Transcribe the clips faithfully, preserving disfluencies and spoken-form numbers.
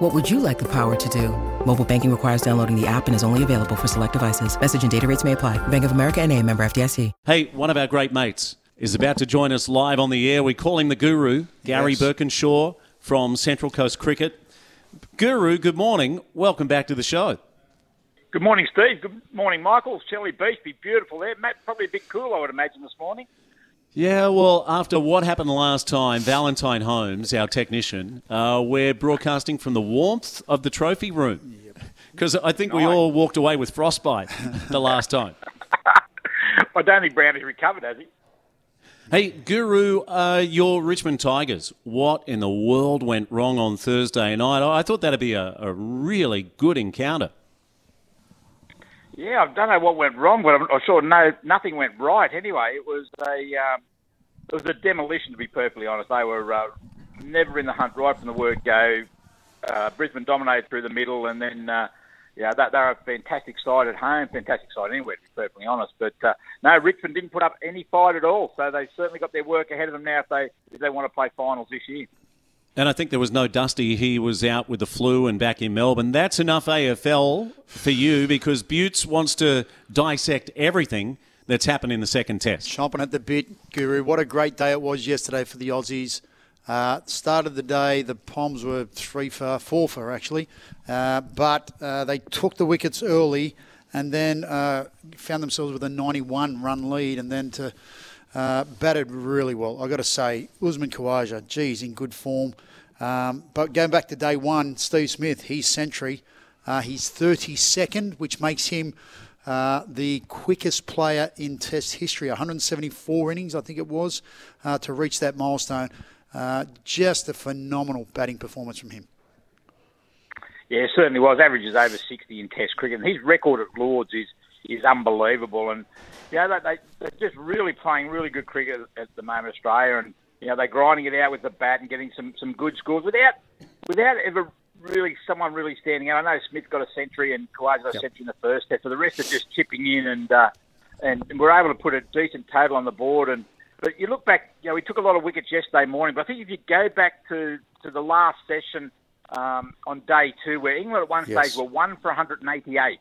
What would you like the power to do? Mobile banking requires downloading the app and is only available for select devices. Message and data rates may apply. Bank of America N A, member F D I C. Hey, one of our great mates is about to join us live on the air. We call him the Guru, Gary yes. Burkinshaw from Central Coast Cricket. Guru, good morning. Welcome back to the show. Good morning, Steve. Good morning, Michael. Shelley Beach, be beautiful there. Matt, probably a bit cool, I would imagine, this morning. Yeah, well, after what happened last time, Valentine Holmes, our technician, uh, we're broadcasting from the warmth of the trophy room. Because I think we all walked away with frostbite the last time. I don't think Brown has recovered, has he? Hey, Guru, uh, your Richmond Tigers, what in the world went wrong on Thursday night? I thought that'd be a, a really good encounter. Yeah, I don't know what went wrong, but I'm sure no, nothing went right. Anyway, it was a um, it was a demolition, to be perfectly honest. They were uh, never in the hunt right from the word go. Uh, Brisbane dominated through the middle, and then uh, yeah, they, they're a fantastic side at home, fantastic side anywhere, to be perfectly honest. But uh, no, Richmond didn't put up any fight at all, so they certainly got their work ahead of them now if they if they want to play finals this year. And I think there was no Dusty. He was out with the flu and back in Melbourne. That's enough A F L for you because Buetts wants to dissect everything that's happened in the second test. Chomping at the bit, Guru. What a great day it was yesterday for the Aussies. Uh, start of the day, the Poms were three for, four for actually. Uh, but uh, they took the wickets early and then uh, found themselves with a ninety-one run lead and then to... Uh, batted really well. I got to say, Usman Khawaja, geez, in good form. Um, but going back to day one, Steve Smith, his century, uh, he's thirty-second, which makes him uh, the quickest player in Test history, one hundred seventy-four innings, I think it was, uh, to reach that milestone. Uh, just a phenomenal batting performance from him. Yeah, it certainly was. Averages over sixty in Test cricket, and his record at Lord's is is unbelievable. And, you know, they, they're just really playing really good cricket at the moment, Australia. And, you know, they're grinding it out with the bat and getting some, some good scores without without ever really someone really standing out. I know Smith got a century and Khawaja got a century in the first test. So the rest are just chipping in and uh, and we're able to put a decent total on the board. And but you look back, you know, we took a lot of wickets yesterday morning. But I think if you go back to, to the last session um, on day two where England at one stage yes. were one for one hundred eighty-eight.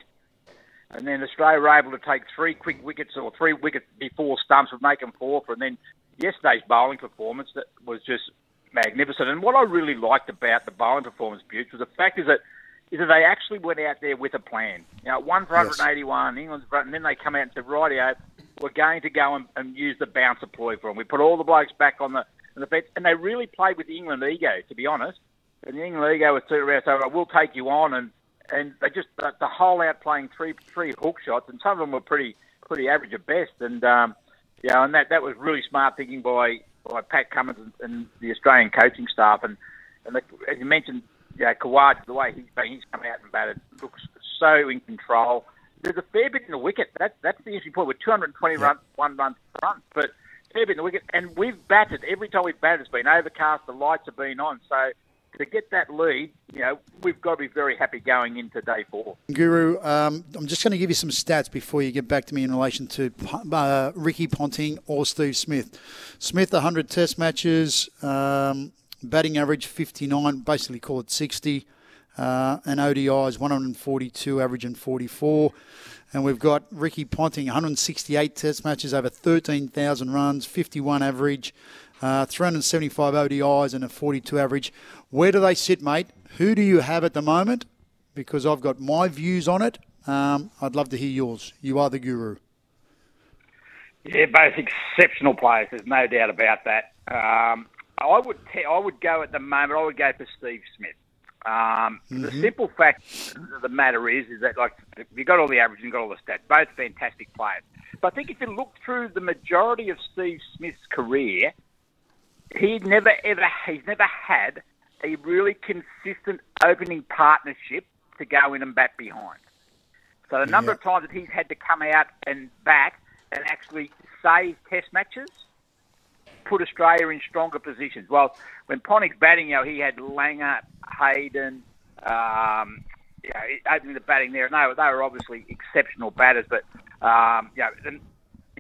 And then Australia were able to take three quick wickets or three wickets before stumps would make them four for. And then yesterday's bowling performance that was just magnificent. And what I really liked about the bowling performance, Buttes, was the fact is that is that they actually went out there with a plan. You know, one for one hundred eighty-one, yes. England's front, and then they come out and said, "Rightio, we're going to go and, and use the bouncer ploy for them. We put all the blokes back on the on the bench," and they really played with the England ego, to be honest. And the England ego was turned around, so we'll take you on and. And they just the whole out playing three three hook shots, and some of them were pretty pretty average at best. And um, yeah, and that, that was really smart thinking by, by Pat Cummins and, and the Australian coaching staff. And and the, as you mentioned, yeah, Khawaja, the way he's he's come out and batted looks so in control. There's a fair bit in the wicket. That that's the issue point. We're two hundred twenty yeah. runs, one run front, but a fair bit in the wicket. And we've batted every time we've batted. It's been overcast. The lights have been on. So. To get that lead, you know, we've got to be very happy going into day four. Guru, um, I'm just going to give you some stats before you get back to me in relation to uh, Ricky Ponting or Steve Smith. Smith, one hundred test matches, um, batting average fifty-nine, basically call it sixty, uh, and O D Is one hundred forty-two, average and forty-four. And we've got Ricky Ponting, one hundred sixty-eight test matches, over thirteen thousand runs, fifty-one average. Uh, three hundred seventy-five O D Is and a forty-two average. Where do they sit, mate? Who do you have at the moment? Because I've got my views on it. Um, I'd love to hear yours. You are the Guru. Yeah, both exceptional players. There's no doubt about that. Um, I would te- I would go at the moment, I would go for Steve Smith. Um, mm-hmm. The simple fact of the matter is, is that like you got all the average and got all the stats. Both fantastic players. But I think if you look through the majority of Steve Smith's career... He'd never ever he's never had a really consistent opening partnership to go in and bat behind. So the number yeah. of times that he's had to come out and bat and actually save test matches put Australia in stronger positions. Well, when Ponting's batting, you know, he had Langer, Hayden, um, you know, opening the batting there. And they were, they were obviously exceptional batters, but, um, you know, and,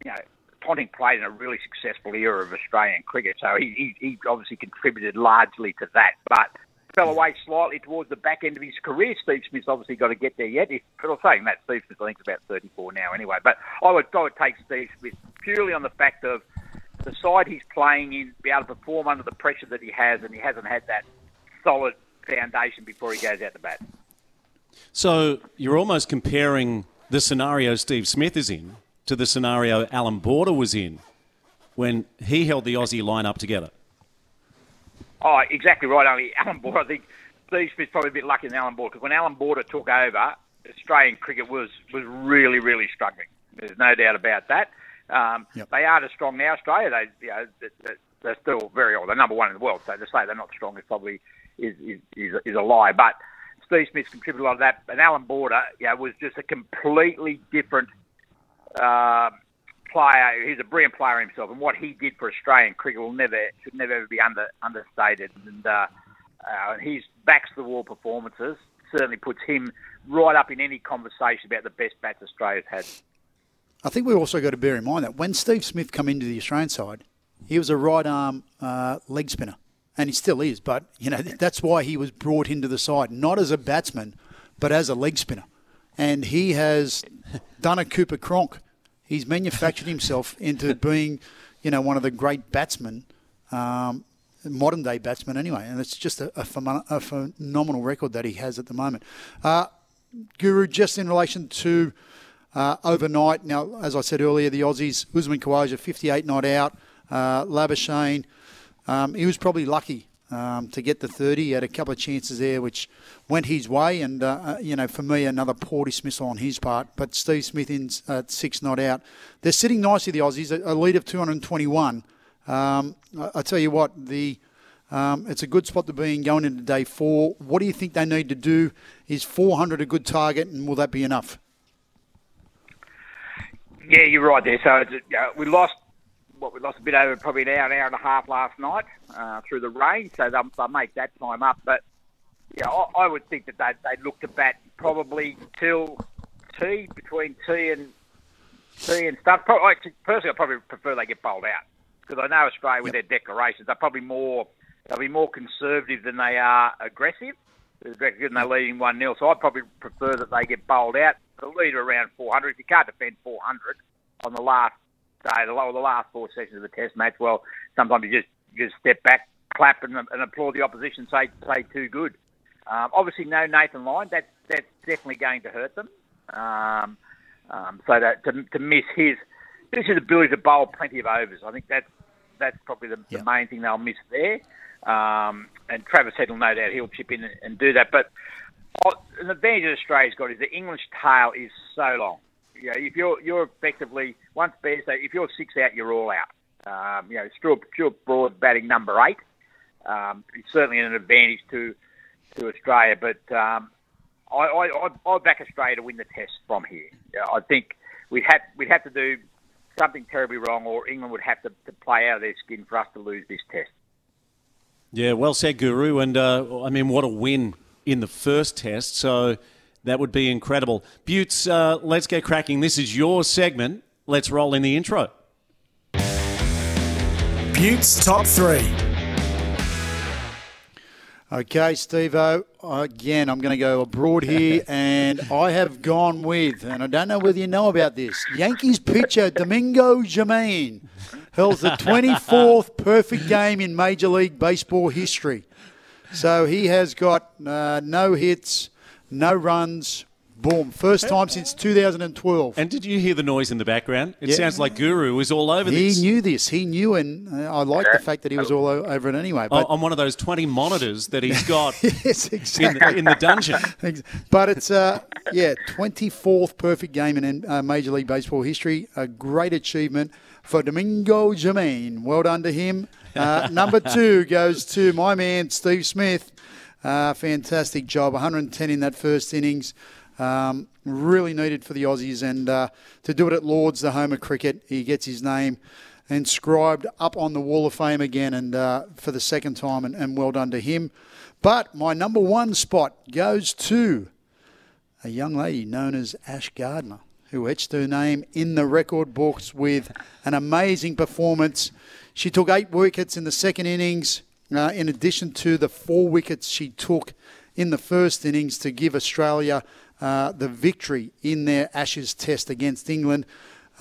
you know, Ponting played in a really successful era of Australian cricket, so he, he, he obviously contributed largely to that, but fell away slightly towards the back end of his career. Steve Smith's obviously got to get there yet. If, but I'm saying that, Steve Smith, I think, is about thirty-four now anyway. But I would, I would take Steve Smith purely on the fact of the side he's playing in, be able to perform under the pressure that he has, and he hasn't had that solid foundation before he goes out to bat. So you're almost comparing the scenario Steve Smith is in to the scenario Alan Border was in when he held the Aussie lineup together. Oh, exactly right. Only Alan Border, I think Steve Smith's probably a bit lucky in Alan Border, because when Alan Border took over, Australian cricket was, was really, really struggling. There's no doubt about that. Um, yep. They aren't as strong now, Australia. They, you know, they're still very old. They're number one in the world, so to say they're not strong is probably is is, is, is a lie. But Steve Smith's contributed a lot of that. And Alan Border, you know, was just a completely different uh, player. He's a brilliant player himself, and what he did for Australian cricket will never should never ever be under, understated. And uh, uh, his backs the wall performances certainly puts him right up in any conversation about the best bats Australia's had. I think we've also got to bear in mind that when Steve Smith came into the Australian side, he was a right-arm uh, leg spinner, and he still is. But, you know, that's why he was brought into the side, not as a batsman, but as a leg spinner. And he has done a Cooper Cronk. He's manufactured himself into being, you know, one of the great batsmen, um, modern-day batsmen anyway. And it's just a, a, phenom- a phenomenal record that he has at the moment. Uh, Guru, just in relation to... Uh, overnight, now, as I said earlier, the Aussies, Usman Khawaja, fifty-eight not out, uh, Labuschagne, um, he was probably lucky um, to get the thirty. He had a couple of chances there which went his way, and, uh, you know, for me, another poor dismissal on his part. But Steve Smith in uh, six not out. They're sitting nicely, the Aussies, a lead of two hundred twenty-one. Um, I, I tell you what, the... Um, it's a good spot to be in going into day four. What do you think they need to do? Is four hundred a good target, and will that be enough? Yeah, you're right there. So it's, uh, we lost what we lost a bit over probably an hour, an hour and a half last night uh, through the rain. So they'll, they'll make that time up. But yeah, I, I would think that they they look to bat probably till tea, between tea and tea and stuff. Probably, personally, I probably prefer they get bowled out, because I know Australia with yep. their declarations, they're probably more they'll be more conservative than they are aggressive. They're leading one nil, so I'd probably prefer that they get bowled out. The lead around four hundred. If you can't defend four hundred on the last day, the lower the last four sessions of the Test match, well, sometimes you just you just step back, clap, and, and applaud the opposition. Say say too good. Um, obviously, no Nathan Lyon. That's that's definitely going to hurt them. Um, um, so that, to to miss his miss his ability to bowl plenty of overs, I think that's that's probably the, yeah. the main thing they'll miss there. Um, and Travis Head will no doubt he'll chip in and, and do that, but. An advantage that Australia's got is the English tail is so long. You know, if you're you're effectively once bears, so if you're six out, you're all out. Um, you know, Stuart, Stuart Broad batting number eight. Um, it's certainly an advantage to to Australia, but um, I, I I back Australia to win the Test from here. You know, I think we'd have we'd have to do something terribly wrong, or England would have to, to play out of their skin for us to lose this Test. Yeah, well said, Guru. And uh, I mean, what a win in the first Test, so that would be incredible. Buttes, uh, let's get cracking. This is your segment. Let's roll in the intro. Buttes Top three. Okay, Steve-O, again, I'm going to go abroad here, and I have gone with, and I don't know whether you know about this, Yankees pitcher Domingo Germain holds the twenty-fourth perfect game in Major League Baseball history. So he has got uh, no hits, no runs, boom. First time since two thousand twelve. And did you hear the noise in the background? It yeah. sounds like Guru was all over he this. He knew this. He knew, and uh, I like the fact that he was all over it anyway. But on one of those twenty monitors that he's got yes, exactly. in, the, in the dungeon. But it's, uh, yeah, twenty-fourth perfect game in uh, Major League Baseball history. A great achievement for Domingo Germain. Well done to him. Uh, number two goes to my man, Steve Smith. Uh, fantastic job. one hundred ten in that first innings. Um, really needed for the Aussies, and uh, to do it at Lord's, the home of cricket, he gets his name inscribed up on the Wall of Fame again, and uh, for the second time, and, and well done to him. But my number one spot goes to a young lady known as Ash Gardner, who etched her name in the record books with an amazing performance. She took eight wickets in the second innings, uh, in addition to the four wickets she took in the first innings to give Australia uh, the victory in their Ashes test against England.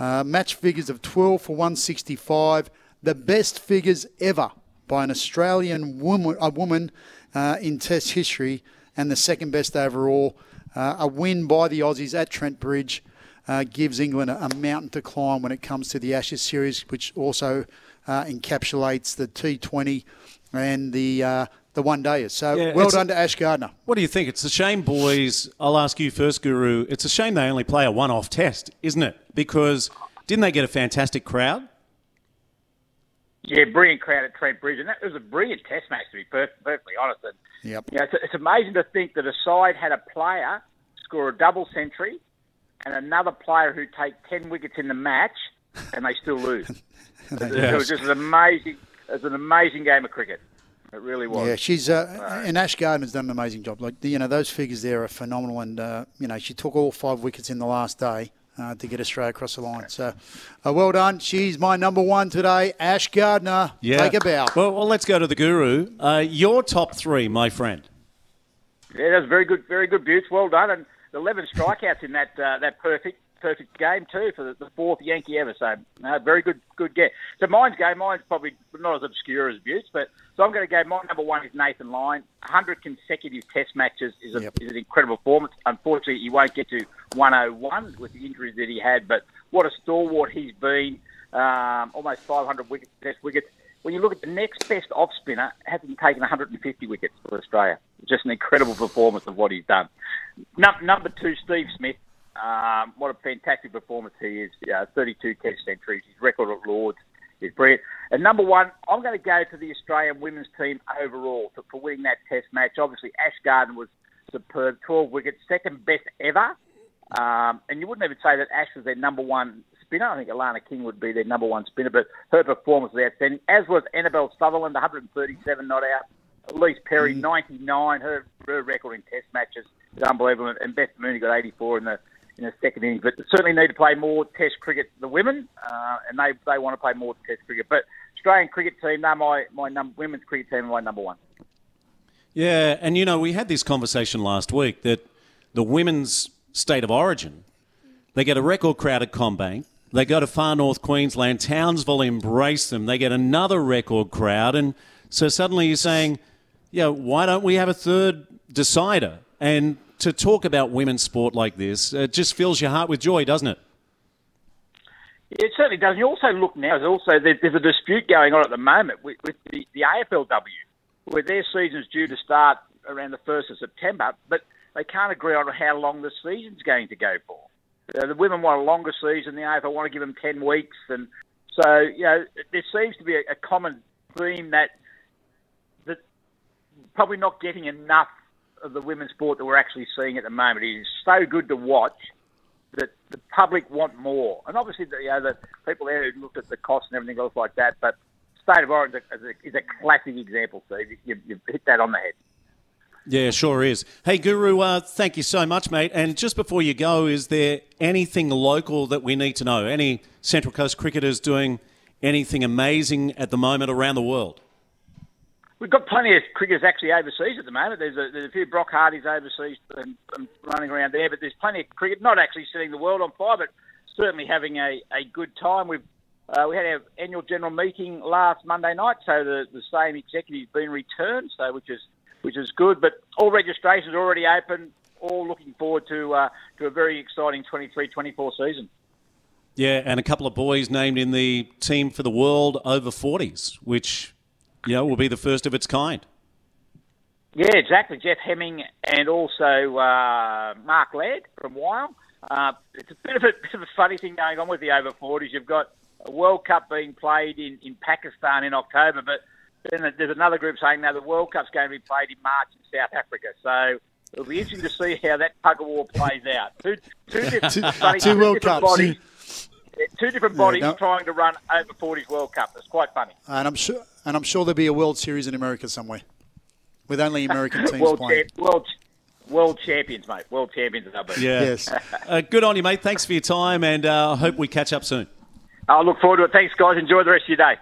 Uh, match figures of twelve for one sixty-five, the best figures ever by an Australian woman, a woman uh, in test history, and the second best overall. Uh, a win by the Aussies at Trent Bridge uh, gives England a, a mountain to climb when it comes to the Ashes series, which also uh, encapsulates the T twenty and the uh, the one-dayers. So yeah, well done to Ash Gardner. What do you think? It's a shame, boys. I'll ask you first, Guru. It's a shame they only play a one-off test, isn't it? Because didn't they get a fantastic crowd? Yeah, brilliant crowd at Trent Bridge. And that was a brilliant test match, to be perfectly honest. And, yep. you know, it's, it's amazing to think that a side had a player score a double century and another player who take ten wickets in the match and they still lose. it, was, it was just an amazing, it was an amazing game of cricket. It really was. Yeah, she's uh, right. and Ash Gardner's done an amazing job. Like, you know, those figures there are phenomenal, and uh, you know, she took all five wickets in the last day uh, to get Australia across the line. So, uh, well done. She's my number one today, Ash Gardner. Yeah. Take a bow. Well, well, let's go to the Guru. Uh, your top three, my friend. Yeah, that was very good, very good, Buttes. Well done, and eleven strikeouts in that uh, that perfect perfect game too for the, the fourth Yankee ever. So, uh, very good, good get. So mine's game. Mine's probably not as obscure as Buttes, but. So I'm going to go, my number one is Nathan Lyon. one hundred consecutive test matches is, a, yep. is an incredible performance. Unfortunately, he won't get to one oh one with the injuries that he had, but what a stalwart he's been. Um, almost five hundred wickets, test wickets. When you look at the next best off-spinner, hasn't taken one hundred fifty wickets for Australia. Just an incredible performance of what he's done. Num- number two, Steve Smith. Um, what a fantastic performance he is. Uh, thirty-two test centuries. His record at Lord's is brilliant. And number one, I'm going to go to the Australian women's team overall for, for winning that test match. Obviously, Ash Gardner was superb, twelve wickets, second best ever. Um, and you wouldn't even say that Ash was their number one spinner. I think Alana King would be their number one spinner, but her performance was outstanding, as was Annabel Sutherland, one hundred thirty-seven not out. Elise Perry, ninety-nine. Her, her record in test matches is unbelievable. And Beth Mooney got eighty-four in the in the second innings, but certainly need to play more test cricket, the women, uh, and they, they want to play more test cricket. But Australian cricket team, they're my, my num- women's cricket team, my number one. Yeah, and you know, we had this conversation last week that the women's state of origin, they get a record crowd at Combank, they go to far north Queensland, Townsville embrace them, they get another record crowd, and so suddenly you're saying, yeah, why don't we have a third decider? And to talk about women's sport like this, it just fills your heart with joy, doesn't it? It certainly does. You also look now, there's also there's a dispute going on at the moment with, with the, the A F L W, where their season's due to start around the first of September, but they can't agree on how long the season's going to go for. You know, the women want a longer season, the A F L want to give them ten weeks, and so, you know, there seems to be a, a common theme that that probably not getting enough of the women's sport that we're actually seeing at the moment. It is so good to watch that the public want more. And obviously, the, you know, the people there who looked at the cost and everything else like that, but State of Origin is a, is a classic example, so you've you hit that on the head. Yeah, sure is. Hey, Guru, uh, thank you so much, mate. And just before you go, is there anything local that we need to know? Any Central Coast cricketers doing anything amazing at the moment around the world? We've got plenty of cricketers actually overseas at the moment. There's a, there's a few Brock Hardys overseas and, and running around there, but there's plenty of cricket, not actually setting the world on fire, but certainly having a, a good time. We've uh, we had our annual general meeting last Monday night, so the, the same executive's been returned, so which is which is good. But all registrations are already open. All looking forward to uh, to a very exciting twenty-three twenty-four season. Yeah, and a couple of boys named in the team for the world over forties, which. Yeah, will be the first of its kind. Yeah, exactly. Jeff Hemming and also uh, Mark Laird from Wyong. Uh, it's a bit of a, bit of a funny thing going on with the over forties. You've got a World Cup being played in, in Pakistan in October, but then there's another group saying, no, the World Cup's going to be played in March in South Africa. So It'll be interesting to see how that tug-of-war plays out. Two, two different, funny, two, two World different Cups. Bodies. Two different bodies yeah, no. trying to run over forties World Cup. It's quite funny. And I'm sure, and I'm sure there'll be a World Series in America somewhere, with only American teams world playing. Champ, world, world champions, mate. World champions. I believe. Yeah. Yes. uh, good on you, mate. Thanks for your time, and I uh, hope we catch up soon. I look forward to it. Thanks, guys. Enjoy the rest of your day.